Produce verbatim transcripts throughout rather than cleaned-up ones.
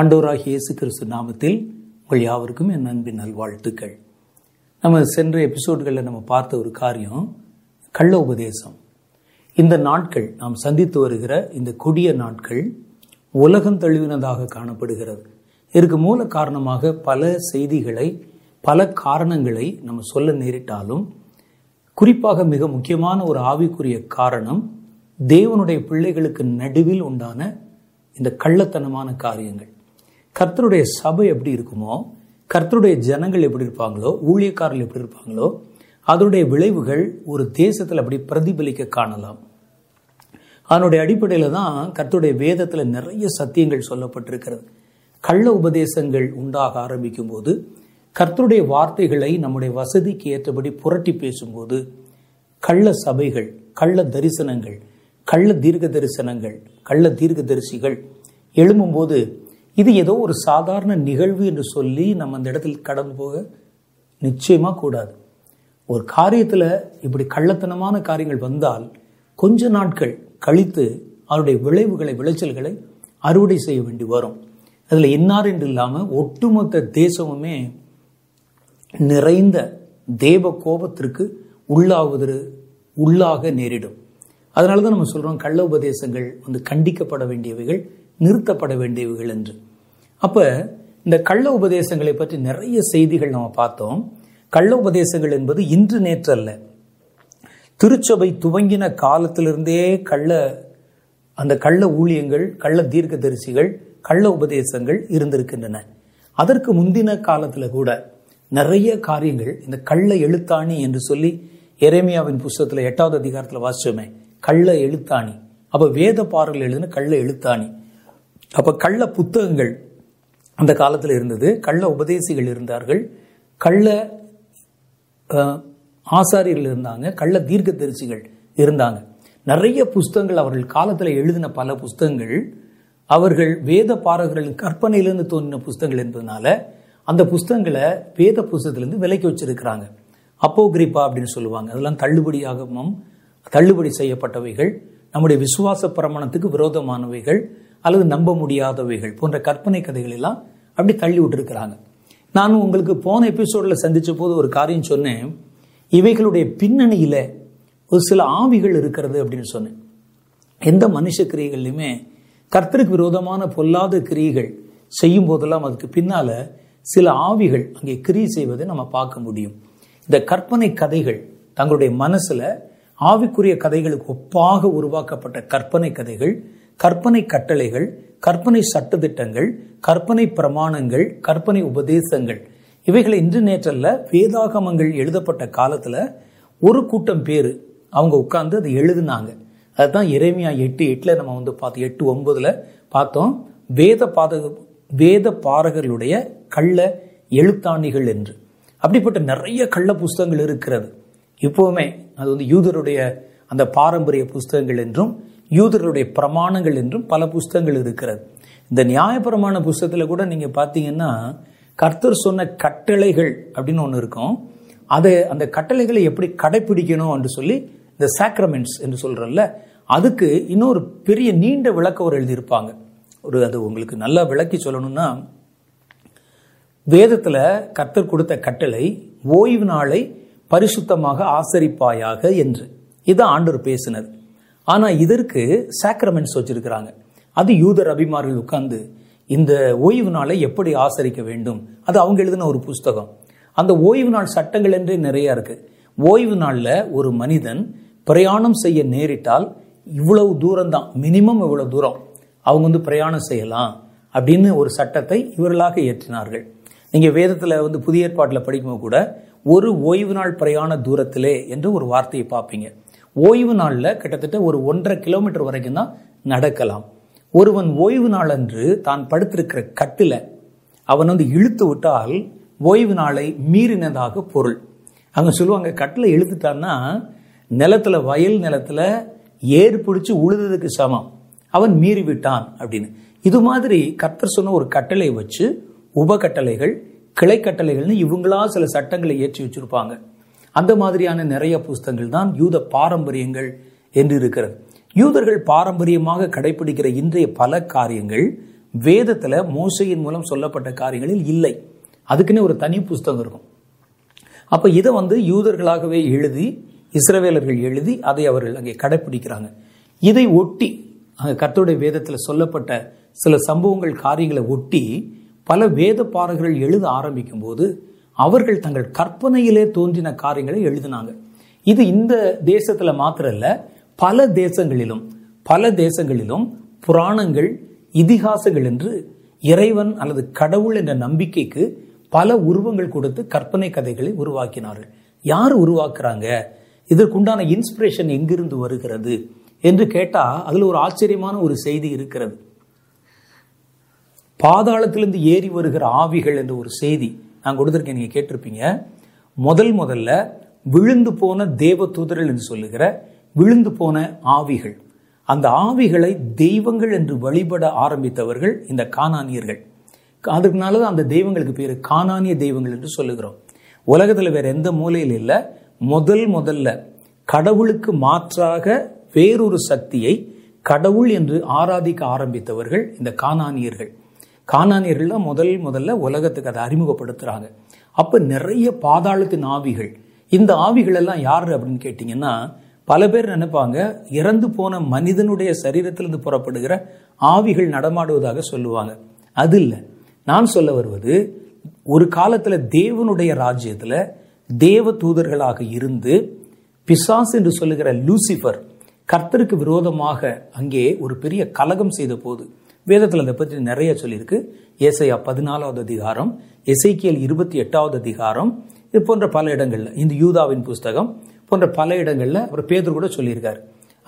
ஆண்டோராகிய இயேசு கிறிஸ்து நாமத்தில் உங்கள் யாவருக்கும் என் அன்பின் நல்வாழ்த்துக்கள். நம்ம சென்ற எபிசோடுகளில் நம்ம பார்த்த ஒரு காரியம் கள்ள உபதேசம். இந்த நாட்கள் நாம் சந்தித்து வருகிற இந்த கொடிய நாட்கள் உலகம் தழுவினதாக காணப்படுகிறது. இதற்கு மூல காரணமாக பல செய்திகளை பல காரணங்களை நம்ம சொல்ல நேரிட்டாலும், குறிப்பாக மிக முக்கியமான ஒரு ஆவிக்குரிய காரணம் தேவனுடைய பிள்ளைகளுக்கு நடுவில் உண்டான இந்த கள்ளத்தனமான காரியங்கள். கர்த்தருடைய சபை எப்படி இருக்குமோ, கர்த்தருடைய ஜனங்கள் எப்படி இருப்பாங்களோ, ஊழியக்காரர்கள் எப்படி இருப்பாங்களோ, அதனுடைய விளைவுகள் ஒரு தேசத்தில் அப்படி பிரதிபலிக்க காணலாம். அதனுடைய அடிப்படையில் தான் கர்த்தருடைய வேதத்தில் நிறைய சத்தியங்கள் சொல்லப்பட்டிருக்கிறது. கள்ள உபதேசங்கள் உண்டாக ஆரம்பிக்கும் போது, கர்த்தருடைய வார்த்தைகளை நம்முடைய வசதிக்கு ஏற்றபடி புரட்டி பேசும்போது, கள்ள சபைகள், கள்ள தரிசனங்கள், கள்ள தீர்க்க தரிசனங்கள், கள்ள தீர்க்க தரிசிகள் எழும்பும்போது இது ஏதோ ஒரு சாதாரண நிகழ்வு என்று சொல்லி நம்ம அந்த இடத்துல கடந்து போக நிச்சயமாக கூடாது. ஒரு காரியத்தில் இப்படி கள்ளத்தனமான காரியங்கள் வந்தால் கொஞ்ச நாட்கள் கழித்து அதனுடைய விளைவுகளை, விளைச்சல்களை அறுவடை செய்ய வேண்டி வரும். அதில் இன்னார் என்று இல்லாமல் ஒட்டுமொத்த தேசமுமே நிறைந்த தேவ கோபத்திற்கு உள்ளாவது உள்ளாக நேரிடும். அதனால தான் நம்ம சொல்கிறோம் கள்ள உபதேசங்கள் வந்து கண்டிக்கப்பட வேண்டியவைகள், நிறுத்தப்பட வேண்டியவைகள் என்று. அப்போ இந்த கள்ள உபதேசங்களை பற்றி நிறைய செய்திகள் நம்ம பார்த்தோம். கள்ள உபதேசங்கள் என்பது இன்று நேற்றல்ல. திருச்சபை துவங்கின காலத்திலிருந்தே கள்ள அந்த கள்ள ஊழியங்கள், கள்ள தீர்க்க தரிசிகள், கள்ள உபதேசங்கள் இருந்திருக்கின்றன. அதற்கு முந்தின காலத்தில் கூட நிறைய காரியங்கள் இந்த கள்ள எழுத்தாணி என்று சொல்லி எரேமியாவின் புஸ்தகத்தில் எட்டாவது அதிகாரத்தில் வாசிச்சோமே, கள்ள எழுத்தாணி. அப்போ வேத பாறைகள் எழுதின கள்ள எழுத்தாணி. அப்போ கள்ள புத்தகங்கள் அந்த காலத்தில் இருந்தது, கள்ள உபதேசிகள் இருந்தார்கள், கள்ள ஆசாரியர்கள் இருந்தாங்க, கள்ள தீர்க்க தரிசிகள் இருந்தாங்க. நிறைய புஸ்தகங்கள், அவர்கள் காலத்தில் எழுதின பல புஸ்தகங்கள், அவர்கள் வேத பாறைகளின் கற்பனையிலிருந்து தோன்றின புஸ்தகங்கள் என்பதனால அந்த புஸ்தகங்களை வேத புஸ்தகத்திலிருந்து விலக்கி வச்சிருக்கிறாங்க. அப்போகிரிப்பா அப்படின்னு சொல்லுவாங்க. அதெல்லாம் தள்ளுபடியாகவும் தள்ளுபடி செய்யப்பட்டவைகள், நம்முடைய விசுவாச பிரமாணத்துக்கு விரோதமானவைகள் அல்லது நம்ப முடியாதவைகள் போன்ற கற்பனை கதைகள் எல்லாம் அப்படி தள்ளி விட்டுருக்கிறாங்க. நான் உங்களுக்கு போன எபிசோடில் சந்தித்த போது ஒரு காரியம் சொன்னேன், இவைகளுடைய பின்னணியில் ஒரு சில ஆவிகள் இருக்கிறது அப்படின்னு சொன்னேன். எந்த மனுஷ கிரியைகள்லையுமே கர்த்தருக்கு விரோதமான பொல்லாத கிரியைகள் செய்யும் போதெல்லாம் அதுக்கு பின்னால் சில ஆவிகள் அங்கே கிரியை செய்வதை நம்ம பார்க்க முடியும். இந்த கற்பனை கதைகள் தங்களுடைய மனசில் ஆவிக்குரிய கதைகளுக்கு ஒப்பாக உருவாக்கப்பட்ட கற்பனை கதைகள், கற்பனை கட்டளைகள், கற்பனை சட்டதிட்டங்கள், கற்பனை பிரமாணங்கள், கற்பனை உபதேசங்கள் இவைகளை இன்று நேற்றல்ல வேதாகமங்கள் எழுதப்பட்ட காலத்தில் ஒரு கூட்டம் பேர் அவங்க உட்கார்ந்து அதை எழுதினாங்க. அதுதான் எரேமியா எட்டு எட்டில் நம்ம வந்து பார்த்தோம், எட்டு ஒன்பதில் பார்த்தோம், வேத பாத வேத பாரகர்களுடைய கள்ள எழுத்தாணிகள் என்று. அப்படிப்பட்ட நிறைய கள்ள புஸ்தகங்கள் இருக்கிறது. இப்போவுமே அது வந்து யூதருடைய அந்த பாரம்பரிய புஸ்தகங்கள் என்றும் யூதருடைய பிரமாணங்கள் என்றும் பல புஸ்தகங்கள் இருக்கிறது. இந்த நியாயப்பிரமாண புஸ்தகத்தில் கூட நீங்கள் பார்த்தீங்கன்னா கர்த்தர் சொன்ன கட்டளைகள் அப்படின்னு ஒன்று இருக்கும். அதை அந்த கட்டளைகளை எப்படி கடைப்பிடிக்கணும் என்று சொல்லி இந்த சாக்ரமெண்ட்ஸ் என்று சொல்கிறல்ல, அதுக்கு இன்னொரு பெரிய நீண்ட விளக்கம் ஒரு எழுதியிருப்பாங்க. ஒரு அது உங்களுக்கு நல்லா விளக்கி சொல்லணும்னா, வேதத்தில் கர்த்தர் கொடுத்த கட்டளை ஓய்வு நாளை பரிசுத்தமாக ஆசரிப்பாயாக என்று இதுதான் ஆண்டவர் பேசினது. ஆனால் இதற்கு சாக்ரமெண்ட்ஸ் வச்சிருக்கிறாங்க. அது யூதர் அபிமார்கள் உட்கார்ந்து இந்த ஓய்வு நாளை எப்படி ஆசரிக்க வேண்டும், அது அவங்க எழுதின ஒரு புஸ்தகம். அந்த ஓய்வு நாள் சட்டங்கள் என்றே நிறையா இருக்குது. ஓய்வு நாளில் ஒரு மனிதன் பிரயாணம் செய்ய நேரிட்டால் இவ்வளவு தூரம்தான், மினிமம் இவ்வளோ தூரம் அவங்க வந்து பிரயாணம் செய்யலாம் அப்படின்னு ஒரு சட்டத்தை இவர்களாக இயற்றினார்கள். நீங்கள் வேதத்தில் வந்து புதிய ஏற்பாட்டில் படிக்கும்போது கூட ஒரு ஓய்வு நாள் பிரயாண தூரத்திலே என்று ஒரு வார்த்தையை பார்ப்பீங்க. ஓய்வு நாளில் கிட்டத்தட்ட ஒரு ஒன்றரை கிலோமீட்டர் வரைக்கும் தான் நடக்கலாம். ஒருவன் ஓய்வு நாள் அன்று தான் படுத்திருக்கிற கட்டில் அவன் வந்து இழுத்து விட்டால் ஓய்வு நாளை மீறினதாக பொருள். அவங்க சொல்லுவாங்க, கட்டில் இழுத்துட்டான்னா நிலத்தில், வயல் நிலத்தில் ஏறு பிடிச்சி உழுதுக்கு சமம், அவன் மீறி விட்டான் அப்படின்னு. இது மாதிரி கர்த்தர் சொன்ன ஒரு கட்டளை வச்சு உபகட்டளைகள், கிளைக்கட்டளைகள்னு இவங்களா சில சட்டங்களை ஏற்றி வச்சிருப்பாங்க. அந்த மாதிரியான நிறைய புஸ்தங்கள் தான் யூத பாரம்பரியங்கள் என்று இருக்கிறது. யூதர்கள் பாரம்பரியமாக கடைபிடிக்கிற இன்றைய பல காரியங்கள் வேதத்தில் மோசையின் மூலம் சொல்லப்பட்ட காரியங்களில் இல்லை. அதுக்குன்னு ஒரு தனி புஸ்தகம் இருக்கும். அப்போ இதை வந்து யூதர்களாகவே எழுதி இஸ்ரவேலர்கள் எழுதி அதை அவர்கள் அங்கே கடைப்பிடிக்கிறாங்க. இதை ஒட்டி அங்கே கர்த்தருடைய வேதத்தில் சொல்லப்பட்ட சில சம்பவங்கள் காரியங்களை ஒட்டி பல வேத பாடகர்கள் எழுத ஆரம்பிக்கும் போது அவர்கள் தங்கள் கற்பனையிலே தோன்றின காரியங்களை எழுதினாங்க. இது இந்த தேசத்தில் மாத்திரம் இல்லை, பல தேசங்களிலும் பல தேசங்களிலும் புராணங்கள் இதிகாசங்கள் என்று இறைவன் அல்லது கடவுள் என்ற நம்பிக்கைக்கு பல உருவங்கள் கொடுத்து கற்பனை கதைகளை உருவாக்கினார்கள். யார் உருவாக்குறாங்க, இதற்குண்டான இன்ஸ்பிரேஷன் எங்கிருந்து வருகிறது என்று கேட்டால் அதில் ஒரு ஆச்சரியமான ஒரு செய்தி இருக்கிறது. பாதாளத்திலிருந்து ஏறி வருகிற ஆவிகள் என்ற ஒரு செய்தி நான் கொடுத்துருக்கேன், நீங்கள் கேட்டிருப்பீங்க. முதல் முதல்ல விழுந்து போன தேவ தூதர்கள் என்று சொல்லுகிற விழுந்து போன ஆவிகள், அந்த ஆவிகளை தெய்வங்கள் என்று வழிபட ஆரம்பித்தவர்கள் இந்த கானானியர்கள். அதனால தான் அந்த தெய்வங்களுக்கு பேர் கானானிய தெய்வங்கள் என்று சொல்லுகிறோம். உலகத்தில் வேற எந்த மூலையில் இல்லை, முதல் முதல்ல கடவுளுக்கு மாற்றாக வேறொரு சக்தியை கடவுள் என்று ஆராதிக்க ஆரம்பித்தவர்கள் இந்த கானானியர்கள். கானானியர்கள் தான் முதல் முதல்ல உலகத்துக்கு அதை அறிமுகப்படுத்துகிறாங்க. அப்போ நிறைய பாதாளத்தின் ஆவிகள், இந்த ஆவிகள் எல்லாம் யார் அப்படின்னு கேட்டிங்கன்னா பல பேர் நினைப்பாங்க இறந்து போன மனிதனுடைய சரீரத்திலிருந்து புறப்படுகிற ஆவிகள் நடமாடுவதாக சொல்லுவாங்க. அது இல்லை, நான் சொல்ல வருவது ஒரு காலத்தில் தேவனுடைய ராஜ்யத்தில் தேவ தூதர்களாக இருந்து பிசாஸ் என்று சொல்லுகிற லூசிஃபர் கர்த்தருக்கு விரோதமாக அங்கே ஒரு பெரிய கலகம் செய்த போது வேதத்தில் அதை பற்றி நிறைய சொல்லியிருக்கு. ஏசாயா பதினாலாவது அதிகாரம், எசேக்கியேல் இருபத்தி எட்டாவது அதிகாரம், இது போன்ற பல இடங்களில், இந்த யூதாவின் புஸ்தகம் போன்ற பல இடங்களில் அவர் பேதுரு கூட சொல்லியிருக்காரு.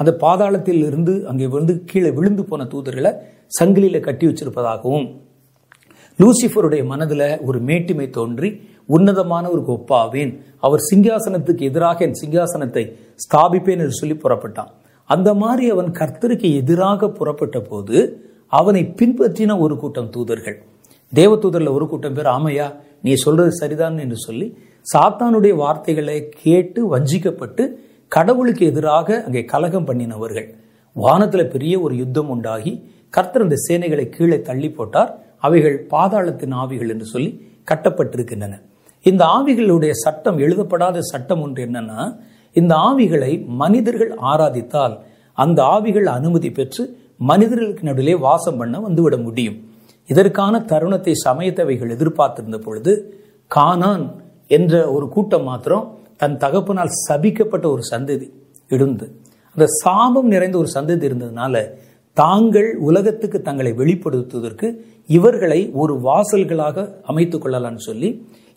அந்த பாதாளத்தில் இருந்து அங்கே விழுந்து கீழே விழுந்து போன தூதர்களை சங்கிலியில் கட்டி வச்சிருப்பதாகவும் லூசிஃபருடைய மனதில் ஒரு மேட்டிமை தோன்றி உன்னதமான ஒரு கொப்பாவேன் அவர் சிங்காசனத்துக்கு எதிராக என் சிங்காசனத்தை ஸ்தாபிப்பேன் என்று சொல்லி புறப்பட்டான். அந்த மாதிரி அவன் கர்த்தருக்கு எதிராக புறப்பட்ட போது அவனை பின்பற்றின ஒரு கூட்டம் தூதர்கள், தேவ தூதரில் ஒரு கூட்டம் பேர் ஆமையா நீ சொல்றது சரிதான் என்று சொல்லி சாத்தானுடைய வார்த்தைகளை கேட்டு வஞ்சிக்கப்பட்டு கடவுளுக்கு எதிராக அங்கே கலகம் பண்ணினவர்கள். வானத்தில் பெரிய ஒரு யுத்தம் உண்டாகி கர்த்தர் அந்த சேனைகளை கீழே தள்ளி போட்டார். அவைகள் பாதாளத்தின் ஆவிகள் என்று சொல்லி கட்டப்பட்டிருக்கின்றன. இந்த ஆவிகளுடைய சட்டம், எழுதப்படாத சட்டம் ஒன்று என்னன்னா, இந்த ஆவிகளை மனிதர்கள் ஆராதித்தால் அந்த ஆவிகள் அனுமதி பெற்று மனிதர்களுக்கு நடுவிலே வாசம் பண்ண வந்துவிட முடியும். இதற்கான தருணத்தை சமயத்தவைகள் எதிர்பார்த்திருந்த பொழுது கானான் என்ற ஒரு கூட்டம் மாத்திரம் தன் தகப்பனால் சபிக்கப்பட்ட ஒரு சந்ததி இருந்து அந்த சாபம் நிறைந்த ஒரு சந்ததி இருந்ததுனால தாங்கள் உலகத்துக்கு தங்களை வெளிப்படுத்துவதற்கு இவர்களை ஒரு வாசல்களாக அமைத்து கொள்ளலான்னு சொல்லி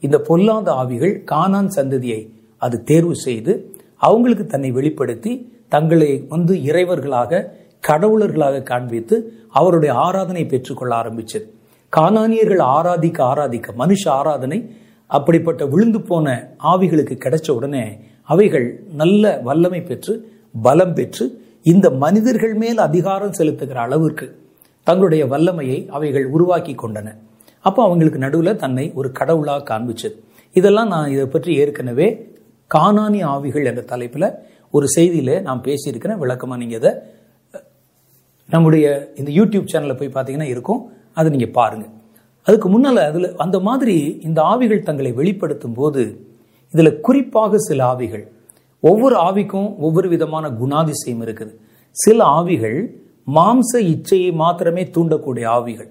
இந்த பொல்லாத ஆவிகள் கானான் சந்ததியை அது தேர்வு செய்து அவங்களுக்கு தன்னை வெளிப்படுத்தி தங்களை வந்து இறைவர்களாக கடவுளர்களாக காண்பித்து அவருடைய ஆராதனை பெற்றுக்கொள்ள ஆரம்பிச்சது. கானானியர்கள் ஆராதிக்க ஆராதிக்க மனுஷ ஆராதனை அப்படிப்பட்ட விழுந்து போன ஆவிகளுக்கு கிடைச்ச உடனே அவைகள் நல்ல வல்லமை பெற்று பலம் பெற்று இந்த மனிதர்கள் மேல் அதிகாரம் செலுத்துகிற அளவிற்கு தங்களுடைய வல்லமையை அவைகள் உருவாக்கி கொண்டன. அப்போ அவங்களுக்கு நடுவில் தன்னை ஒரு கடவுளாக காண்பிச்சது. இதெல்லாம் நான் இதை பற்றி ஏற்கனவே கானானிய ஆவிகள் என்ற தலைப்பில் ஒரு செய்தியில் நான் பேசியிருக்கிறேன். விளக்கமாக நீங்கள் இதை நம்முடைய இந்த யூடியூப் சேனலில் போய் பார்த்தீங்கன்னா இருக்கும், அதை நீங்கள் பாருங்கள். அதுக்கு முன்னால் அதில் அந்த மாதிரி இந்த ஆவிகள் தங்களை வெளிப்படுத்தும் போது இதில் குறிப்பாக சில ஆவிகள், ஒவ்வொரு ஆவிக்கும் ஒவ்வொரு விதமான குணாதிசயம் இருக்குது. சில ஆவிகள் மாம்ச இச்சையை மாத்திரமே தூண்டக்கூடிய ஆவிகள்,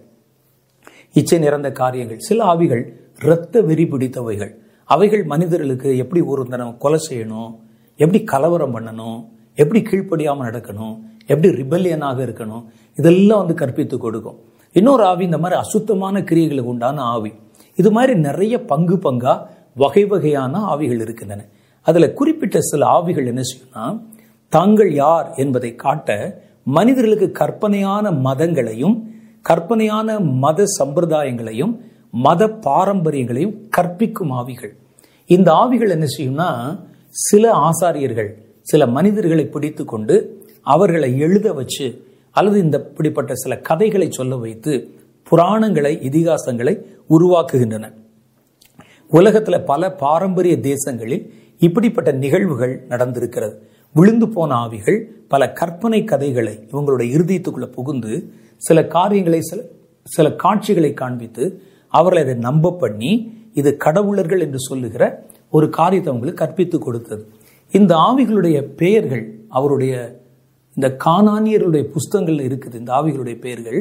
இச்சை நிறந்த காரியங்கள். சில ஆவிகள் இரத்த வெறி பிடித்தவைகள், அவைகள் மனிதர்களுக்கு எப்படி ஒருத்தனை கொலை செய்யணும், எப்படி கலவரம் பண்ணணும், எப்படி கீழ்ப்படியாமல் நடக்கணும், எப்படி ரிபல்லியனாக இருக்கணும், இதெல்லாம் வந்து கற்பித்து கொடுக்கும். இன்னொரு ஆவி இந்த மாதிரி அசுத்தமான கிரியைகளுக்கு உண்டான ஆவி. இது மாதிரி நிறைய பங்கு பங்கா வகை வகையான ஆவிகள் இருக்கின்றன. அதில் குறிப்பிட்ட சில ஆவிகள் என்ன செய்யும்னா, தாங்கள் யார் என்பதை காட்ட மனிதர்களுக்கு கற்பனையான மதங்களையும் கற்பனையான மத சம்பிரதாயங்களையும் மத பாரம்பரியங்களையும் கற்பிக்கும் ஆவிகள். இந்த ஆவிகள் என்ன செய்யும்னா, சில ஆசாரியர்கள் சில மனிதர்களை பிடித்து கொண்டு அவர்களை எழுத வச்சு அல்லது இந்த இப்படிப்பட்ட சில கதைகளை சொல்ல வைத்து புராணங்களை இதிகாசங்களை உருவாக்குகின்றன. உலகத்தில் பல பாரம்பரிய தேசங்களில் இப்படிப்பட்ட நிகழ்வுகள் நடந்திருக்கிறது. விழுந்து போன ஆவிகள் பல கற்பனை கதைகளை இவங்களுடைய இருதயத்துக்குள்ள புகுந்து சில காரியங்களை சில சில காட்சிகளை காண்பித்து அவர்களை அதை நம்ப பண்ணி இது கடவுளர்கள் என்று சொல்லுகிற ஒரு காரியத்தை அவங்களுக்கு கற்பித்து கொடுத்தது. இந்த ஆவிகளுடைய பெயர்கள் அவருடைய இந்த கானானியருடைய புஸ்தகங்கள் இருக்குது. இந்த ஆவிகளுடைய பெயர்கள்,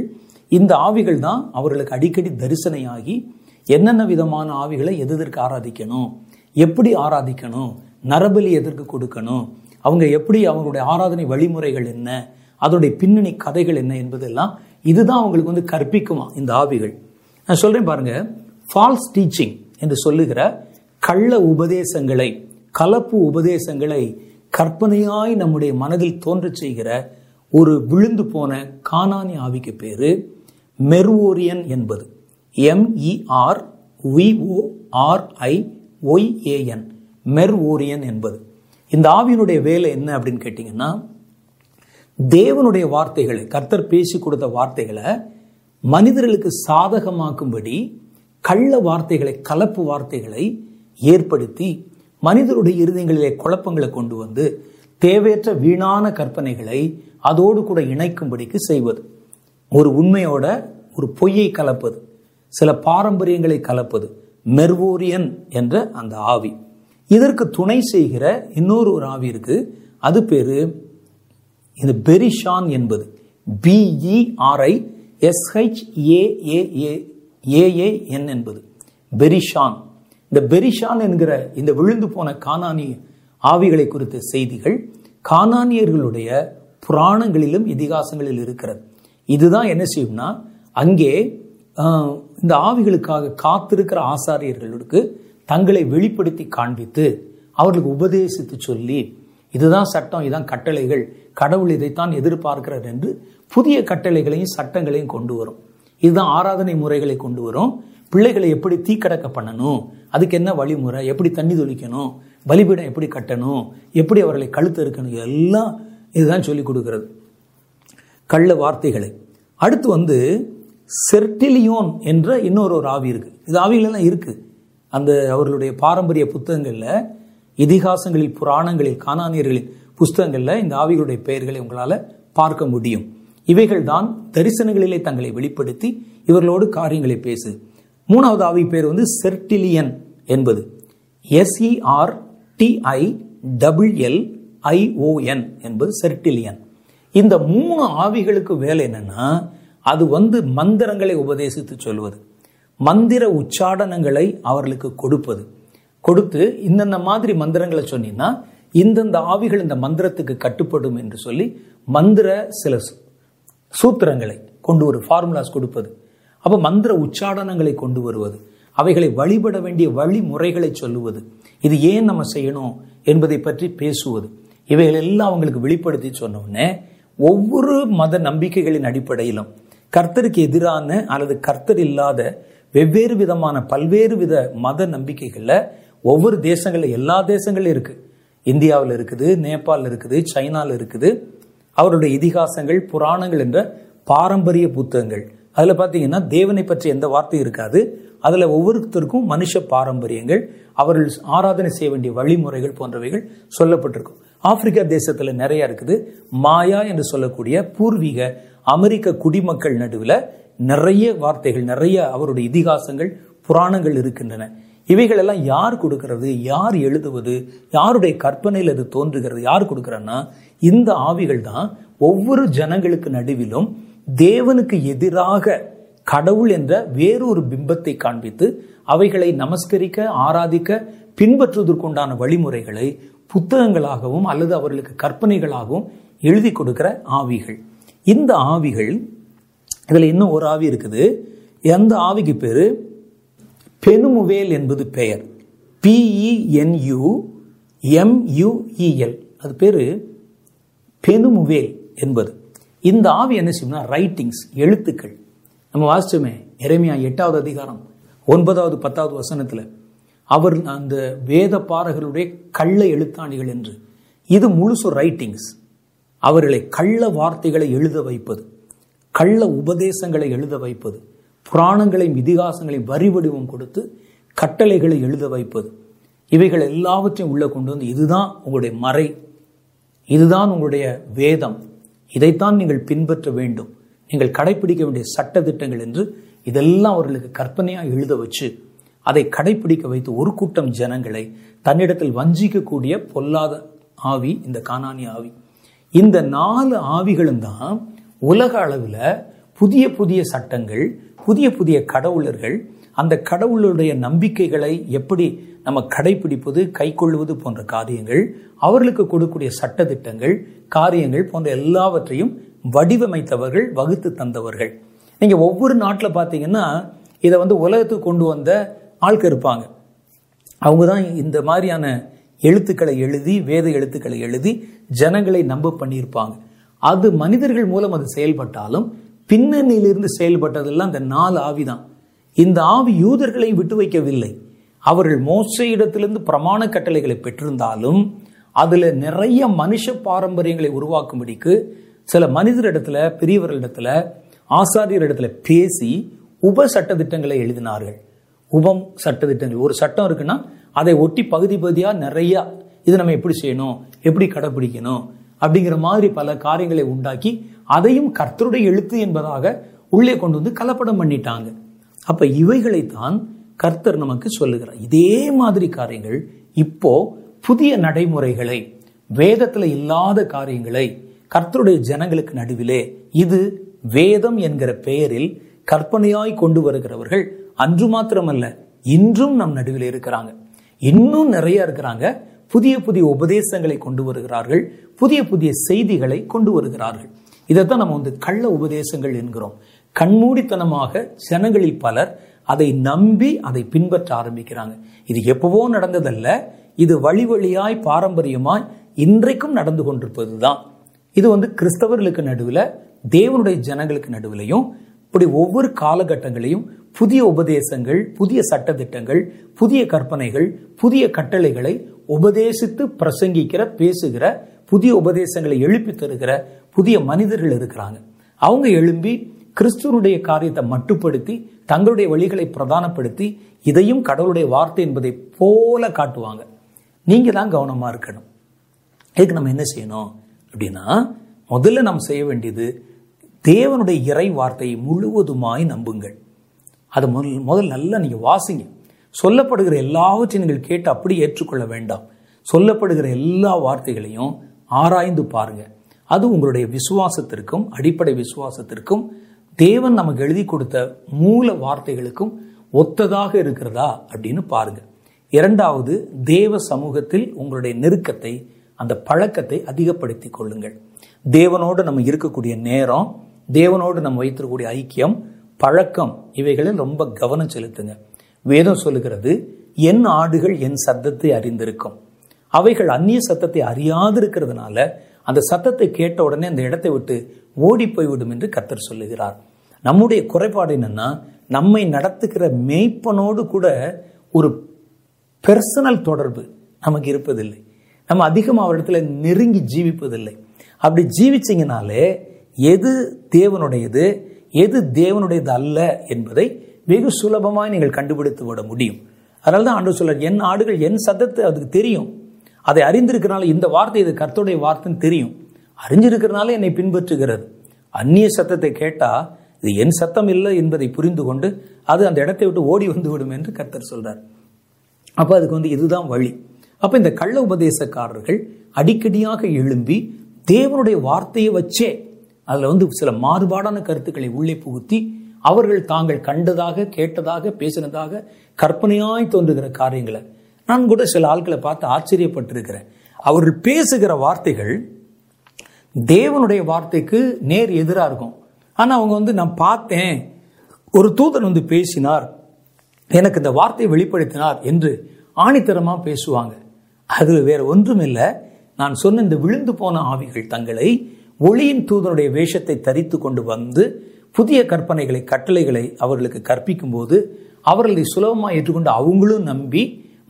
இந்த ஆவிகள் தான் அவர்களுக்கு அடிக்கடி தரிசனையாகி என்னென்ன விதமான ஆவிகளை எதற்கு ஆராதிக்கணும், எப்படி ஆராதிக்கணும், நரபலி எதற்கு கொடுக்கணும், அவங்க எப்படி, அவங்களுடைய ஆராதனை வழிமுறைகள் என்ன, அதோடைய பின்னணி கதைகள் என்ன என்பதெல்லாம் இதுதான் அவங்களுக்கு வந்து கற்பிக்குமா இந்த ஆவிகள். நான் சொல்றேன் பாருங்க, ஃபால்ஸ் டீச்சிங் என்று சொல்லுகிற கள்ள உபதேசங்களை, கலப்பு உபதேசங்களை கற்பனையாய் நம்முடைய மனதில் தோன்ற செய்கிற ஒரு விழுந்து போன கானானி ஆவிக்கு பேரு மெர்வோரியன் என்பது. எம்இஆர் விஓஆர்ஐஒய்ஏஎன், மெர்வோரியன் என்பது. இந்த ஆவியினுடைய வேலை என்ன அப்படின்னு கேட்டிங்கன்னா, தேவனுடைய வார்த்தைகளை, கர்த்தர் பேசி கொடுத்த வார்த்தைகளை மனிதர்களுக்கு சாதகமாக்கும்படி கள்ள வார்த்தைகளை, கலப்பு வார்த்தைகளை ஏற்படுத்தி மனிதருடைய இருதயங்களிலே குழப்பங்களை கொண்டு வந்து தேவையற்ற வீணான கற்பனைகளை அதோடு கூட இணைக்கும்படிக்கு செய்வது. ஒரு உண்மையோட ஒரு பொய்யை கலப்பது, சில பாரம்பரியங்களை கலப்பது மெர்வோரியன் என்ற அந்த ஆவி. இதற்கு துணை செய்கிற இன்னொரு ஒரு ஆவி இருக்கு, அது பேரு இந்த பெரிஷான் என்பது. பிஇஆர்ஐஎஸ்ஹெச்ஏஏஏஏஏஎன் என்பது பெரிஷான். இந்த பெரிஷான் என்கிற இந்த விழுந்து போன கானானிய ஆவிகளை குறித்த செய்திகள் கானானியர்களுடைய புராணங்களிலும் இதிகாசங்களில் இருக்கிறது. இதுதான் என்ன செய்யும்னா, அங்கே இந்த ஆவிகளுக்காக காத்திருக்கிற ஆசாரியர்களுக்கு தங்களை வெளிப்படுத்தி காண்பித்து அவர்களுக்கு உபதேசித்து சொல்லி, இதுதான் சட்டம், இதுதான் கட்டளைகள், கடவுள் இதைத்தான் எதிர்பார்க்கிறார் என்று புதிய கட்டளைகளையும் சட்டங்களையும் கொண்டு வரும். இதுதான் ஆராதனை முறைகளை கொண்டு வரும். பிள்ளைகளை எப்படி தீக்கடக்க பண்ணணும், அதுக்கு என்ன வழிமுறை, எப்படி தண்ணி தொளிக்கணும், பலிபீடம் எப்படி கட்டணும், எப்படி அவர்களை கழுத்து இருக்கணும், எல்லாம் இதுதான் சொல்லிக் கொடுக்கிறது, கள்ள வார்த்தைகளை. அடுத்து வந்து செர்டிலியோன் என்ற இன்னொரு ஒரு ஆவி இருக்கு. இது ஆவிகளெல்லாம் இருக்கு அந்த அவர்களுடைய பாரம்பரிய புத்தகங்களில், இதிகாசங்களில், புராணங்களில், கானானியர்களின் புஸ்தகங்களில் இந்த ஆவிகளுடைய பெயர்களை உங்களால் பார்க்க முடியும். இவைகள் தான் தரிசனங்களிலே தங்களை வெளிப்படுத்தி இவர்களோடு காரியங்களை பேசு. மூணாவது ஆவி பேர் வந்து செர்டிலியன் என்பது. எஸ்இஆர்டிஐஎல்எல்ஐஓஎன் என்பது செர்டிலியன். இந்த மூணு ஆவிகளுக்கு வேலை என்னன்னா, அது வந்து மந்திரங்களை உபதேசித்து சொல்வது, மந்திர உச்சாடனங்களை அவர்களுக்கு கொடுப்பது, கொடுத்து இந்தந்த மாதிரி மந்திரங்களை சொன்னீங்கன்னா இந்தந்த ஆவிகள் இந்த மந்திரத்துக்கு கட்டுப்படும் என்று சொல்லி மந்திர சில சூத்திரங்களை கொண்டு ஒரு ஃபார்முலாஸ் கொடுப்பது. அப்போ மந்திர உச்சாடனங்களை கொண்டு வருவது, அவைகளை வழிபட வேண்டிய வழிமுறைகளை சொல்லுவது, இது ஏன் நம்ம செய்யணும் என்பதை பற்றி பேசுவது, இவைகள் எல்லாம் அவங்களுக்கு வெளிப்படுத்தி சொன்னோடனே ஒவ்வொரு மத நம்பிக்கைகளின் அடிப்படையிலும் கர்த்தருக்கு எதிரான அல்லது கர்த்தர் இல்லாத வெவ்வேறு விதமான பல்வேறு வித மத நம்பிக்கைகளில் ஒவ்வொரு தேசங்களில், எல்லா தேசங்களும் இருக்குது, இந்தியாவில் இருக்குது, நேபாளில் இருக்குது, சைனாவில் இருக்குது, அவருடைய இதிகாசங்கள், புராணங்கள் என்ற பாரம்பரிய புத்தகங்கள். அதில் பார்த்தீங்கன்னா தேவனை பற்றி எந்த வார்த்தையும் இருக்காது. அதில் ஒவ்வொருத்தருக்கும் மனுஷ பாரம்பரியங்கள், அவர்கள் ஆராதனை செய்ய வேண்டிய வழிமுறைகள் போன்றவைகள் சொல்லப்பட்டிருக்கும். ஆப்பிரிக்கா தேசத்தில் நிறையா இருக்குது. மாயா என்று சொல்லக்கூடிய பூர்வீக அமெரிக்க குடிமக்கள் நடுவில் நிறைய வார்த்தைகள், நிறைய அவருடைய இதிகாசங்கள், புராணங்கள் இருக்கின்றன. இவைகளெல்லாம் யார் கொடுக்கறது, யார் எழுதுவது, யாருடைய கற்பனையில் அது தோன்றுகிறது, யார் கொடுக்குறன்னா இந்த ஆவிகள் தான் ஒவ்வொரு ஜனங்களுக்கு நடுவிலும் தேவனுக்கு எதிராக கடவுள் என்ற வேறொரு பிம்பத்தை காண்பித்து அவைகளை நமஸ்கரிக்க, ஆராதிக்க, பின்பற்றுவதற்குண்டான வழிமுறைகளை புத்தகங்களாகவும் அல்லது அவர்களுக்கு கற்பனைகளாகவும் எழுதி கொடுக்கிற ஆவிகள் இந்த ஆவிகள். இதில் இன்னும் ஒரு ஆவி இருக்குது. அந்த ஆவிக்கு பேரு பெனுமுவேல் என்பது பெயர். பிஇஎன்யூஎம்யூஇஎல், அது பேரு பெனுமுவேல் என்பது. இந்த ஆவி என்ன செய்யும்னா, ரைட்டிங்ஸ், எழுத்துக்கள். நம்ம வாசிச்சோமே எரேமியா எட்டாவது அதிகாரம் ஒன்பதாவது பத்தாவது வசனத்தில், அவர் அந்த வேத பாரகருடைய கள்ள எழுத்தாணிகள் என்று. இது முழுசு ரைட்டிங்ஸ், அவர்களை கள்ள வார்த்தைகளை எழுத வைப்பது, கள்ள உபதேசங்களை எழுத வைப்பது, புராணங்களையும் இதிகாசங்களையும் வரி வடிவம் கொடுத்து கட்டளைகளை எழுத வைப்பது, இவைகள் எல்லாவற்றையும் உள்ளே கொண்டு வந்து இதுதான் உங்களுடைய மறை, இதுதான் உங்களுடைய வேதம், இதைத்தான் நீங்கள் பின்பற்ற வேண்டும், நீங்கள் கடைபிடிக்க வேண்டிய சட்ட திட்டங்கள் என்று இதெல்லாம் அவர்களுக்கு கற்பனையாக எழுத வச்சு அதை கடைபிடிக்க வைத்து ஒரு கூட்டம் ஜனங்களை தன்னிடத்தில் வஞ்சிக்கக்கூடிய பொல்லாத ஆவி இந்த கானானிய ஆவி. இந்த நாலு ஆவிகளும் தான் உலக அளவில் புதிய புதிய சட்டங்கள், புதிய புதிய கடவுளர்கள், அந்த கடவுளுடைய நம்பிக்கைகளை எப்படி நம்ம கடைபிடிப்பது, கை கொள்வது போன்ற காரியங்கள், அவர்களுக்கு கொடுக்கக்கூடிய சட்ட திட்டங்கள், காரியங்கள் போன்ற எல்லாவற்றையும் வடிவமைத்தவர்கள், வகுத்து தந்தவர்கள். நீங்கள் ஒவ்வொரு நாட்டில் பார்த்தீங்கன்னா இதை வந்து உலகத்துக்கு கொண்டு வந்த ஆட்கள் இருப்பாங்க. அவங்க தான் இந்த மாதிரியான எழுத்துக்களை எழுதி, வேத எழுத்துக்களை எழுதி ஜனங்களை நம்ப பண்ணியிருப்பாங்க. அது மனிதர்கள் மூலம் அது செயல்பட்டாலும் பின்னணியிலிருந்து செயல்பட்டதெல்லாம் அந்த நாலு ஆவிதான். இந்த ஆவி யூதர்களை விட்டு வைக்கவில்லை. அவர்கள் மோசையிடத்திலிருந்து பிரமாண கட்டளைகளை பெற்றிருந்தாலும் அதில் நிறைய மனுஷ பாரம்பரியங்களை உருவாக்கும்படிக்கு சில மனிதரிடத்துல, பெரியவர்களிடத்துல, ஆசாரியரிடத்துல பேசி உப சட்ட திட்டங்களை எழுதினார்கள். உபம் சட்ட திட்டங்கள், ஒரு சட்டம் இருக்குன்னா அதை ஒட்டி பகுதி பகுதியாக நிறையா இது நம்ம எப்படி செய்யணும், எப்படி கடைப்பிடிக்கணும் அப்படிங்கிற மாதிரி பல காரியங்களை உண்டாக்கி அதையும் கர்த்தருடைய எழுத்து என்பதாக உள்ளே கொண்டு வந்து கலப்படம் பண்ணிட்டாங்க. அப்போ இவைகளைத்தான் கர்த்தர் நமக்கு சொல்லுகிறார். இதே மாதிரி காரியங்கள் இப்போ புதிய நடைமுறைகளை, வேதத்தில் இல்லாத காரியங்களை கர்த்தருடைய ஜனங்களுக்கு நடுவிலே இது வேதம் என்கிற பெயரில் கற்பனையாய் கொண்டு வருகிறவர்கள் அன்று மாத்திரமல்ல, இன்றும் நம் நடுவில் இருக்கிறாங்க. இன்னும் நிறைய இருக்கிறாங்க. புதிய புதிய உபதேசங்களை கொண்டு வருகிறார்கள், புதிய புதிய செய்திகளை கொண்டு வருகிறார்கள். இதைத்தான் நம்ம வந்து கள்ள உபதேசங்கள் என்கிறோம். கண்மூடித்தனமாக ஜனங்களில் பலர் அதை நம்பி அதை பின்பற்ற ஆரம்பிக்கிறாங்க. இது எப்பவோ நடந்ததல்ல, இது வழி வழியாய் பாரம்பரியமாய் இன்றைக்கும் நடந்து கொண்டிருப்பது தான். இது வந்து கிறிஸ்தவர்களுக்கு நடுவில், தேவனுடைய ஜனங்களுக்கு நடுவிலையும் இப்படி ஒவ்வொரு காலகட்டங்களையும் புதிய உபதேசங்கள், புதிய சட்ட திட்டங்கள், புதிய கற்பனைகள், புதிய கட்டளைகளை உபதேசித்து பிரசங்கிக்கிற, பேசுகிற, புதிய உபதேசங்களை எழுப்பி தருகிற புதிய மனிதர்கள் இருக்கிறாங்க. அவங்க எழும்பி கிறிஸ்துவனுடைய காரியத்தை மட்டுப்படுத்தி தங்களுடைய வழிகளை பிரதானப்படுத்தி இதையும் கடவுளுடைய வார்த்தை என்பதை போல காட்டுவாங்க. நீங்க தான் கவனமா இருக்கணும். இதுக்கு நம்ம என்ன செய்யணும் அப்படின்னா, முதல்ல நாம் செய்ய வேண்டியது தேவனுடைய இறை வார்த்தையை முழுவதுமாய் நம்புங்கள். அது முதல் முதல் நல்லா நீங்கள் வாசிங்க. சொல்லப்படுகிற எல்லாவற்றையும் நீங்கள் கேட்டு அப்படி ஏற்றுக்கொள்ள வேண்டாம். சொல்லப்படுகிற எல்லா வார்த்தைகளையும் ஆராய்ந்து பாருங்கள். அது உங்களுடைய விசுவாசத்திற்கும், அடிப்படை விசுவாசத்திற்கும், தேவன் நமக்கு எழுதி கொடுத்த மூல வார்த்தைகளுக்கும் ஒத்ததாக இருக்கிறதா அப்படின்னு பாருங்கள். இரண்டாவது, தேவ சமூகத்தில் உங்களுடைய நெருக்கத்தை, அந்த பழக்கத்தை அதிகப்படுத்தி கொள்ளுங்கள். தேவனோடு நம்ம இருக்கக்கூடிய நேரம், தேவனோடு நம்ம வைத்திருக்கக்கூடிய ஐக்கியம், பழக்கம், இவைகளில் ரொம்ப கவனம் செலுத்துங்க. வேதம் சொல்லுகிறது, என் ஆடுகள் என் சத்தத்தை அறிந்திருக்கும். அவைகள் அந்நிய சத்தத்தை அறியாதிருக்கிறதுனால அந்த சத்தத்தை கேட்ட உடனே அந்த இடத்தை விட்டு ஓடி போய்விடும் என்று கர்த்தர் சொல்லுகிறார். நம்முடைய குறைபாடு என்னன்னா, நம்மை நடத்துகிற மேய்ப்பனோடு கூட ஒரு பெர்சனல் தொடர்பு நமக்கு இருப்பதில்லை. நம்ம அதிகமாக இடத்துல நெருங்கி ஜீவிப்பதில்லை. அப்படி ஜீவிச்சிங்கனாலே எது தேவனுடையது, எது தேவனுடையது அல்ல என்பதை வெகு சுலபமாக நீங்கள் கண்டுபிடித்து விட முடியும். அதனால தான் ஆண்டவர் சொல்றார், என் ஆடுகள் என் சத்தத்தை அதுக்கு தெரியும், அதை அறிந்திருக்கிறனால இந்த வார்த்தை இது கர்த்தருடைய வார்த்தைன்னு தெரியும், அறிஞ்சிருக்கிறனால என்னை பின்பற்றுகிறது. அந்நிய சத்தத்தை கேட்டால் இது என் சத்தம் இல்லை என்பதை புரிந்து கொண்டு அது அந்த இடத்தை விட்டு ஓடி வந்து விடும் என்று கர்த்தர் சொல்றார். அப்போ அதுக்கு வந்து இதுதான் வழி. அப்போ இந்த கள்ள உபதேசக்காரர்கள் அடிக்கடியாக எழும்பி தேவனுடைய வார்த்தையை வச்சே அதில் வந்து சில மாறுபாடான கருத்துக்களை உள்ளே புகுத்தி அவர்கள் தாங்கள் கண்டதாக, கேட்டதாக, பேசினதாக கற்பனையாய் தோன்றுகிற காரியங்களை நான் கூட சில ஆட்களை பார்த்து ஆச்சரியப்பட்டிருக்கிறேன். அவர்கள் பேசுகிற வார்த்தைகள் தேவனுடைய வார்த்தைக்கு நேர் எதிராக இருக்கும். ஆனால் அவங்க வந்து, நான் பார்த்தேன், ஒரு தூதன் வந்து பேசினார், எனக்கு இந்த வார்த்தையை வெளிப்படுத்தினார் என்று ஆணித்தரமாக பேசுவாங்க. அது வேற ஒன்றும் இல்லை, நான் சொன்ன இந்த விழுந்து போன ஆவிகள் தங்களை ஒளியின் தூதனுடைய வேஷத்தை தரித்து கொண்டு வந்து புதிய கற்பனைகளை, கட்டளைகளை அவர்களுக்கு கற்பிக்கும் போது அவர்களை சுலபமாக ஏற்றுக்கொண்டு அவங்களும் நம்பி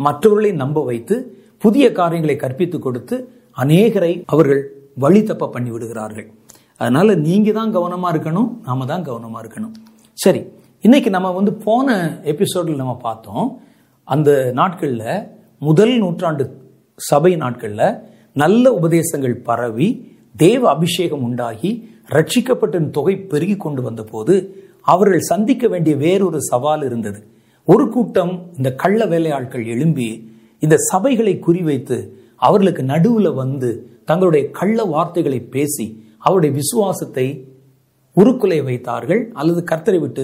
மற்றவர்களை நம்ப வைத்து புதிய காரியங்களை கற்பித்து கொடுத்து அநேகரை அவர்கள் வழி தப்ப பண்ணி விடுகிறார்கள். அதனால நீங்க தான் கவனமா இருக்கணும், நாம தான் கவனமா இருக்கணும். சரி, இன்னைக்கு நம்ம வந்து போன எபிசோடில் நம்ம பார்த்தோம், அந்த நாட்களில், முதல் நூற்றாண்டு சபை நாட்களில் நல்ல உபதேசங்கள் பரவி தேவ அபிஷேகம் உண்டாகி ரட்சிக்கப்பட்டின் தொகை பெருகி கொண்டு வந்த போது அவர்கள் சந்திக்க வேண்டிய வேறொரு சவால் இருந்தது. ஒரு கூட்டம் இந்த கள்ள வேலையாட்கள் எழும்பி இந்த சபைகளை குறிவைத்து அவர்களுக்கு நடுவில் வந்து தங்களுடைய கள்ள வார்த்தைகளை பேசி அவருடைய விசுவாசத்தை உருக்குலை வைத்தார்கள் அல்லது கர்த்தரை விட்டு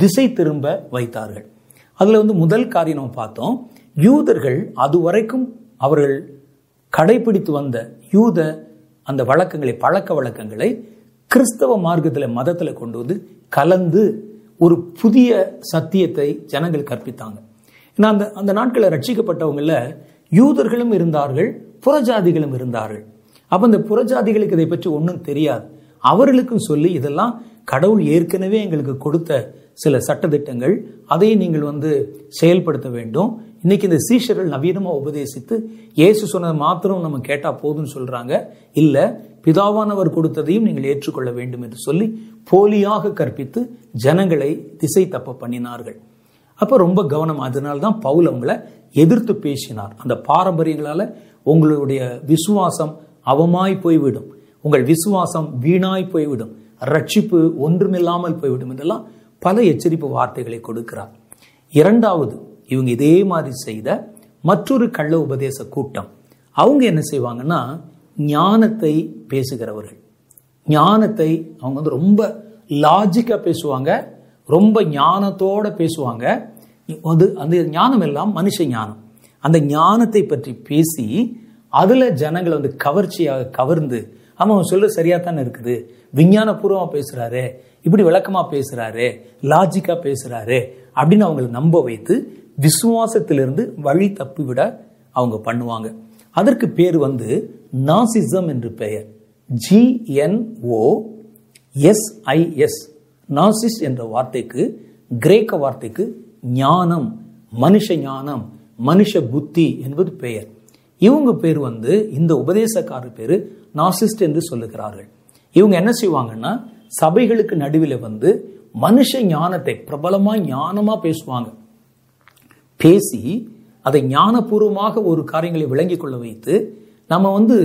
திசை திரும்ப வைத்தார்கள். அதில் வந்து முதல் காரியம் நம்ம பார்த்தோம், யூதர்கள் அதுவரைக்கும் அவர்கள் கடைபிடித்து வந்த யூத அந்த வழக்கங்களை பழக்க வழக்கங்களை கிறிஸ்தவ மார்க்கத்தில் மதத்தில் கொண்டு வந்து கலந்து ஒரு புதிய சத்தியத்தை ஜனங்கள் கற்பித்தாங்க. ஏன்னா அந்த அந்த நாட்களில் ரட்சிக்கப்பட்டவங்கள யூதர்களும் இருந்தார்கள், புறஜாதிகளும் இருந்தார்கள். அப்போ அந்த புறஜாதிகளுக்கு இதை பற்றி ஒன்றும் தெரியாது. அவர்களுக்கும் சொல்லி இதெல்லாம் கடவுள் ஏற்கனவே எங்களுக்கு கொடுத்த சில சட்டத்திட்டங்கள், அதை நீங்கள் வந்து செயல்படுத்த வேண்டும். இன்னைக்கு இந்த சீஷர்கள் நவீனமாக உபதேசித்து இயேசு சொன்னது மாத்திரம் நம்ம கேட்டால் போதும்னு சொல்கிறாங்க. இல்லை, பிதாவானவர் கொடுத்ததையும் நீங்கள் ஏற்றுக்கொள்ள வேண்டும் என்று சொல்லி போலியாக கற்பித்து ஜனங்களை திசை தப்ப பண்ணினார்கள். அப்போ ரொம்ப கவனம். அதனால்தான் பவுல் அவங்கள எதிர்த்து பேசினார். அந்த பாரம்பரியங்களால் உங்களுடைய விசுவாசம் அவமாய் போய்விடும், உங்கள் விசுவாசம் வீணாய் போய்விடும், ரட்சிப்பு ஒன்றுமில்லாமல் போய்விடும் என்றெல்லாம் பல எச்சரிப்பு வார்த்தைகளை கொடுக்கிறார். இரண்டாவது, இவங்க இதே மாதிரி செய்த மற்றொரு கள்ள உபதேச கூட்டம், அவங்க என்ன செய்வாங்கன்னா ஞானத்தை பேசுகிறவர்கள். ஞானத்தை அவங்க வந்து ரொம்ப லாஜிக்காக பேசுவாங்க, ரொம்ப ஞானத்தோடு பேசுவாங்க. அது அந்த ஞானம் எல்லாம் மனுஷ ஞானம். அந்த ஞானத்தை பற்றி பேசி அதில் ஜனங்களை வந்து கவர்ச்சியாக கவர்ந்து, ஆமாம் அவன் சொல்ல சரியாக தானே இருக்குது, விஞ்ஞானபூர்வமாக பேசுகிறாரு, இப்படி விளக்கமாக பேசுகிறாரு, லாஜிக்காக பேசுகிறாரு அப்படின்னு அவங்களை நம்ப வைத்து விசுவாசத்திலிருந்து வழி தப்பிவிட அவங்க பண்ணுவாங்க. அதற்கு பேர் வந்து நாசிசம் என்று பெயர். G N O S I S, Nazis என்ற வார்த்தைக்கு, கிரேக்க வார்த்தைக்கு ஞானம், மனுஷ ஞானம், மனுஷ புத்தி என்பது பெயர். இவங்க பேர் வந்து, இந்த உபதேசக்காரர் பேர் நாசிஸ்ட் என்று சொல்லுகிறார்கள். இவங்க என்ன செய்வாங்கன்னா சபைகளுக்கு நடுவில் வந்து மனுஷ ஞானத்தை பிரபலமாக ஞானமாக பேசுவாங்க. பேசி அதை ஞானபூர்வமாக ஒரு காரியங்களை விளங்கி கொள்ள வைத்து நம்ம வந்து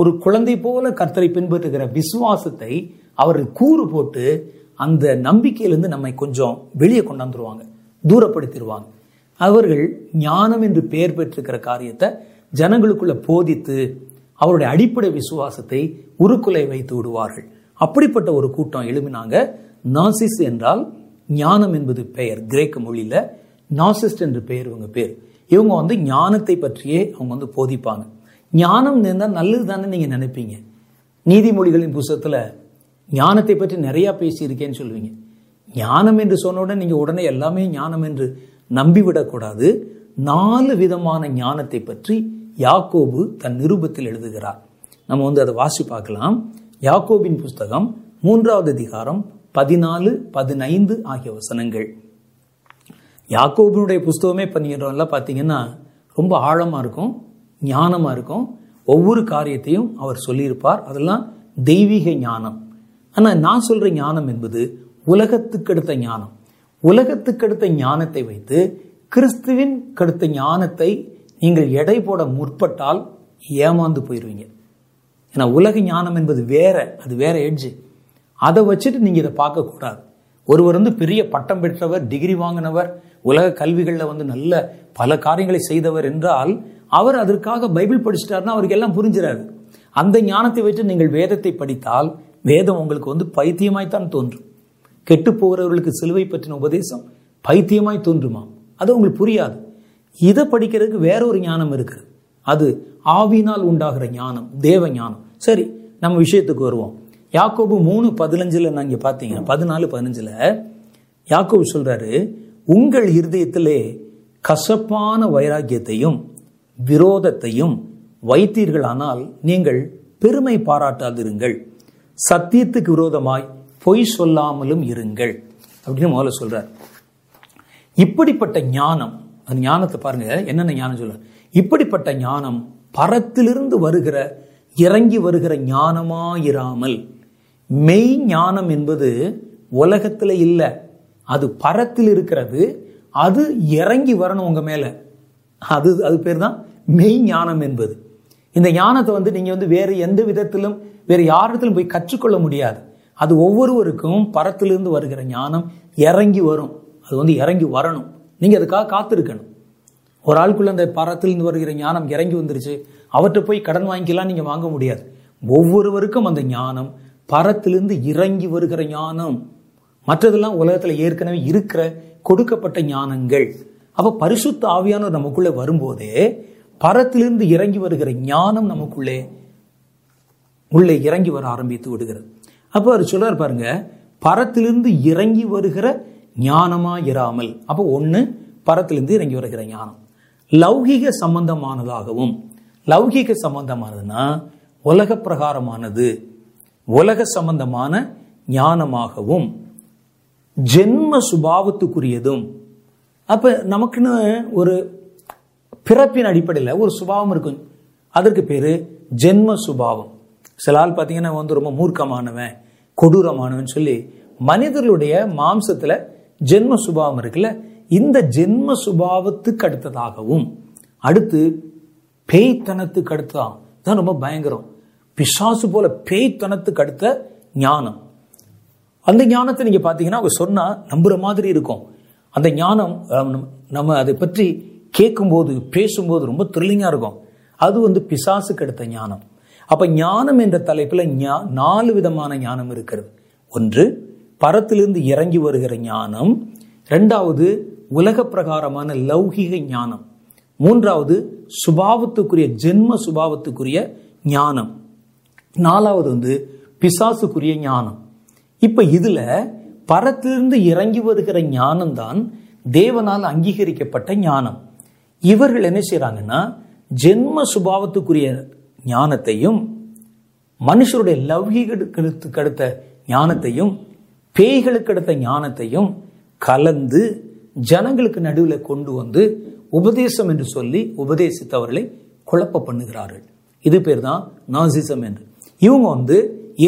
ஒரு குழந்தை போல கர்த்தரை பின்பற்றுகிற விசுவாசத்தை அவர்கள் கூறு போட்டு அந்த நம்பிக்கையிலிருந்து நம்மை கொஞ்சம் வெளியே கொண்டாந்துருவாங்க, தூரப்படுத்திடுவாங்க. அவர்கள் ஞானம் என்று பெயர் பெற்றிருக்கிற காரியத்தை ஜனங்களுக்குள்ள போதித்து அவருடைய அடிப்படை விசுவாசத்தை உருக்குலை வைத்து விடுவார்கள். அப்படிப்பட்ட ஒரு கூட்டம் எழுப்பினாங்க. நாசிஸ் என்றால் ஞானம் என்பது பெயர், கிரேக்க மொழியில் நாசிஸ்ட் என்று பெயர் இவங்க பேர். இவங்க வந்து ஞானத்தை பற்றியே அவங்க வந்து போதிப்பாங்க. ஞானம் இருந்தால் நல்லது தானே நீங்கள் நினைப்பீங்க. நீதிமொழிகளின் புத்தகத்தில் ஞானத்தை பற்றி நிறையா பேசியிருக்கேன்னு சொல்லுவீங்க. ஞானம் என்று சொன்ன உடனே நீங்கள் உடனே எல்லாமே ஞானம் என்று நம்பிவிடக்கூடாது. நாலு விதமான ஞானத்தை பற்றி யாக்கோபு தன் நிருபத்தில் எழுதுகிறார். நம்ம வந்து அதை வாசி பார்க்கலாம். யாக்கோபின் புஸ்தகம் மூன்றாவது அதிகாரம் பதினாலு பதினைந்து ஆகிய வசனங்கள். யாக்கோபினுடைய புஸ்தகமே பண்ணிடுறோம்லாம் பார்த்தீங்கன்னா ரொம்ப ஆழமாக இருக்கும், ஞானமாக இருக்கும். ஒவ்வொரு காரியத்தையும் அவர் சொல்லியிருப்பார். அதெல்லாம் தெய்வீக ஞானம். ஆனால் நான் சொல்கிற ஞானம் என்பது உலகத்துக்கடுத்த ஞானம். உலகத்துக்கடுத்த ஞானத்தை வைத்து கிறிஸ்துவின் கடுத்த ஞானத்தை நீங்கள் எடை போட முற்பட்டால் ஏமாந்து போயிடுவீங்க. ஏன்னா உலக ஞானம் என்பது வேற, அது வேற எட்ஜு. அதை வச்சுட்டு நீங்கள் இதை பார்க்கக்கூடாது. ஒருவர் வந்து பெரிய பட்டம் பெற்றவர், டிகிரி வாங்கினவர், உலக கல்விகளில் வந்து நல்ல பல காரியங்களை செய்தவர் என்றால் அவர் அதற்காக பைபிள் படிச்சிட்டாருன்னா அவருக்கு எல்லாம் புரிஞ்சிடாது. அந்த ஞானத்தை வச்சு நீங்கள் வேதத்தை படித்தால் வேதம் உங்களுக்கு வந்து பைத்தியமாய்த்தான் தோன்றும். கெட்டு போகிறவர்களுக்கு சிலுவை பற்றின உபதேசம் பைத்தியமாய் தோன்றுமா? அது உங்களுக்கு புரியாது. இதை படிக்கிறதுக்கு வேற ஒரு ஞானம் இருக்குது, அது ஆவினால் உண்டாகிற ஞானம், தேவ ஞானம். சரி, நம்ம விஷயத்துக்கு வருவோம். யாக்கோபு மூணு பதினஞ்சில் நான் இங்கே பார்த்தீங்கன்னா பதினாலு பதினஞ்சில் யாக்கோபு சொல்கிறாரு, உங்கள் இருதயத்திலே கசப்பான வைராக்கியத்தையும் விரோதத்தையும் வைத்தீர்களானால் நீங்கள் பெருமை பாராட்டாதிருங்கள், சத்தியத்துக்கு விரோதமாய் பொய் சொல்லாமலும் இருங்கள் அப்படின்னு முதல்ல சொல்கிறார். இப்படிப்பட்ட ஞானம், அந்த ஞானத்தை பாருங்க என்னென்ன ஞானம் சொல்றார். இப்படிப்பட்ட ஞானம் பரத்திலிருந்து வருகிற இறங்கி வருகிற ஞானமாயிராமல், மெய் ஞானம் என்பது உலகத்தில் இல்லை, அது பரத்தில் இருக்கிறது, அது இறங்கி வரணும் உங்க மேல. அது அது பேர் தான் மெய் ஞானம் என்பது. இந்த ஞானத்தை வந்து நீங்க வந்து வேறு எந்த விதத்திலும் வேறு யாரிடத்திலும் போய் கற்றுக்கொள்ள முடியாது. அது ஒவ்வொருவருக்கும் பரத்திலிருந்து வருகிற ஞானம் இறங்கி வரும். அது வந்து இறங்கி வரணும். நீங்கள் அதுக்காக காத்திருக்கணும். ஒரு ஆளுக்குள்ளே அந்த பரத்திலிருந்து வருகிற ஞானம் இறங்கி வந்துருச்சு, அவற்றை போய் கடன் வாங்கிக்கலாம் நீங்கள் வாங்க முடியாது. ஒவ்வொருவருக்கும் அந்த ஞானம் பரத்திலிருந்து இறங்கி வருகிற ஞானம், மற்றதெல்லாம் உலகத்தில் ஏற்கனவே இருக்கிற கொடுக்கப்பட்ட ஞானங்கள். அப்போ பரிசுத்த ஆவியானவர் நமக்குள்ளே வரும்போதே பரத்திலிருந்து இறங்கி வருகிற ஞானம் நமக்குள்ளே உள்ளே இறங்கி வர ஆரம்பித்து விடுகிறது. அப்போ அவர் சொல்றார் பாருங்க, பரத்திலிருந்து இறங்கி வருகிற ஞானமா இராமல். அப்போ ஒன்று, பரத்திலிருந்து இறங்கி வருகிற ஞானம் லௌகிக சம்பந்தமானதாகவும், லௌகிக சம்பந்தமானதுன்னா உலக பிரகாரமானது, உலக சம்பந்தமான ஞானமாகவும் ஜென்ம சுபாவத்துக்குரியதும். அப்போ நமக்குன்னு ஒரு பிறப்பின் அடிப்படையில் ஒரு சுபாவம் இருக்கும், அதற்கு பேர் ஜென்ம சுபாவம். சில ஆள் பார்த்தீங்கன்னா வந்து ரொம்ப மூர்க்கமானவன், கொடூரமானவன் சொல்லி மனிதர்களுடைய மாம்சத்தில் ஜென்ம சுபாவம் இருக்குல்ல, இந்த ஜென்ம சுபாவத்துக்கு அடுத்ததாகவும், அடுத்து பேய்த்தனத்துக்கு அடுத்ததாகும். தான் ரொம்ப பயங்கரம், பிசாசு போல பேய்த்தனத்துக்கு அடுத்த ஞானம். அந்த ஞானத்தை நீங்கள் பார்த்தீங்கன்னா அவங்க சொன்னால் நம்புகிற மாதிரி இருக்கும். அந்த ஞானம் நம்ம அதை பற்றி கேட்கும்போது பேசும்போது ரொம்ப த்ரில்லிங்காக இருக்கும். அது வந்து பிசாசுக்கு அடுத்த ஞானம். அப்போ ஞானம் என்ற தலைப்பில் ஞா நாலு விதமான ஞானம் இருக்கிறது. ஒன்று, பரத்திலிருந்து இறங்கி வருகிற ஞானம். ரெண்டாவது, உலக பிரகாரமான லௌகிக ஞானம். மூன்றாவது, சுபாவத்துக்குரிய ஜென்ம சுபாவத்துக்குரிய ஞானம். நாலாவது வந்து பிசாசுக்குரிய ஞானம். இப்போ இதில் பரத்திலிருந்து இறங்கி வருகிற ஞானம்தான் தேவனால் அங்கீகரிக்கப்பட்ட ஞானம். இவர்கள் என்ன செய்கிறாங்கன்னா, ஜென்ம சுபாவத்துக்குரிய ஞானத்தையும் மனுஷருடைய லௌகிகளுக்கு அடுத்த ஞானத்தையும் பேய்களுக்கு அடுத்த ஞானத்தையும் கலந்து ஜனங்களுக்கு நடுவில் கொண்டு வந்து உபதேசம் என்று சொல்லி உபதேசித்தவர்களை குழப்ப பண்ணுகிறார்கள். இது பேர் தான் நாசிசம் என்று. இவங்க வந்து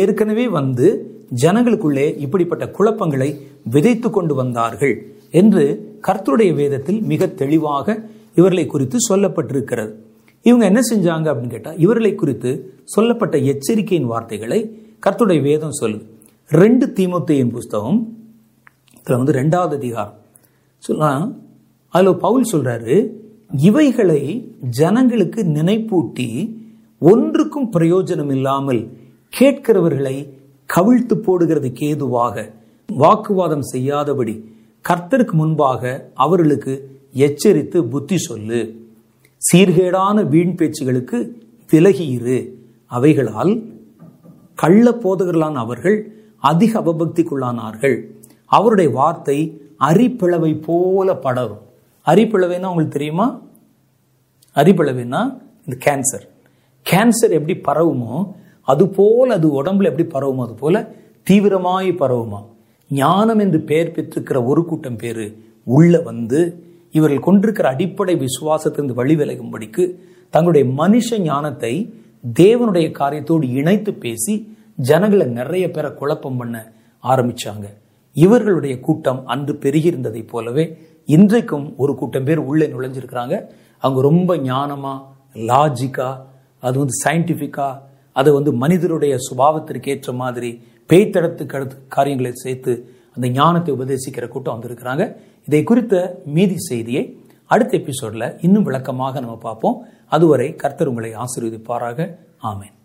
ஏற்கனவே வந்து ஜனங்களுக்குள்ளே இப்படிப்பட்ட குழப்பங்களை விதைத்து கொண்டு வந்தார்கள் என்று கர்த்தருடைய வேதத்தில் மிக தெளிவாக இவர்களை குறித்து சொல்லப்பட்டிருக்கிறது. இவங்க என்ன செஞ்சாங்க அப்படின்னு கேட்டால், இவர்களை குறித்து சொல்லப்பட்ட எச்சரிக்கையின் வார்த்தைகளை கர்த்தருடைய வேதம் சொல்லுது. ரெண்டு தீமோத்தேயின் புஸ்தகம் இதில் வந்து ரெண்டாவது அதிகாரம் சொல்லலாம். அதில் பவுல் சொல்கிறாரு, இவைகளை ஜனங்களுக்கு நினைப்பூட்டி ஒன்றுக்கும் பிரயோஜனம் இல்லாமல் கேட்கிறவர்களை கவிழ்த்து போடுகிறதுக்கு ஏதுவாக வாக்குவாதம் செய்யாதபடி கர்த்தருக்கு முன்பாக அவர்களுக்கு எச்சரித்து புத்தி சொல்லு. சீர்கேடான வீண் பேச்சுகளுக்கு விலகியிரு, அவைகளால் கள்ள போதகர்களான அவர்கள் அதிக அவபக்திக்குள்ளானார்கள். அவருடைய வார்த்தை அரிப்பிளவை போல படரும். அரிப்பிளவைன்னா உங்களுக்கு தெரியுமா? அரிப்பிளவைன்னா இந்த கேன்சர். கேன்சர் எப்படி பரவுமோ அது போல, அது உடம்புல எப்படி பரவுமோ அது போல தீவிரமாய் பரவுமா. ஞானம் என்று பெயர் பெற்றிருக்கிற ஒரு கூட்டம் பேர் உள்ள வந்து இவர்கள் கொண்டிருக்கிற அடிப்படை விசுவாசத்திலிருந்து வழி விலகும்படிக்கு தங்களுடைய மனுஷ ஞானத்தை தேவனுடைய காரியத்தோடு இணைத்து பேசி ஜனங்களை நிறைய பேரை குழப்பம் பண்ண ஆரம்பித்தாங்க. இவர்களுடைய கூட்டம் அன்று பெருகியிருந்ததை போலவே இன்றைக்கும் ஒரு கூட்டம் பேர் உள்ளே நுழைஞ்சிருக்கிறாங்க. அவங்க ரொம்ப ஞானமாக, லாஜிக்காக, அது வந்து சயின்டிஃபிக்காக, அது வந்து மனிதருடைய சுபாவத்திற்கு ஏற்ற மாதிரி பேய்த்தடத்துக்கு அடுத்த காரியங்களை சேர்த்து அந்த ஞானத்தை உபதேசிக்கிற கூட்டம் வந்திருக்கிறாங்க. இதை குறித்த மீதி செய்தியை அடுத்த எபிசோடில் இன்னும் விளக்கமாக நம்ம பார்ப்போம். அதுவரை கர்த்தர் உங்களை ஆசீர்வதிப்பாராக. ஆமென்.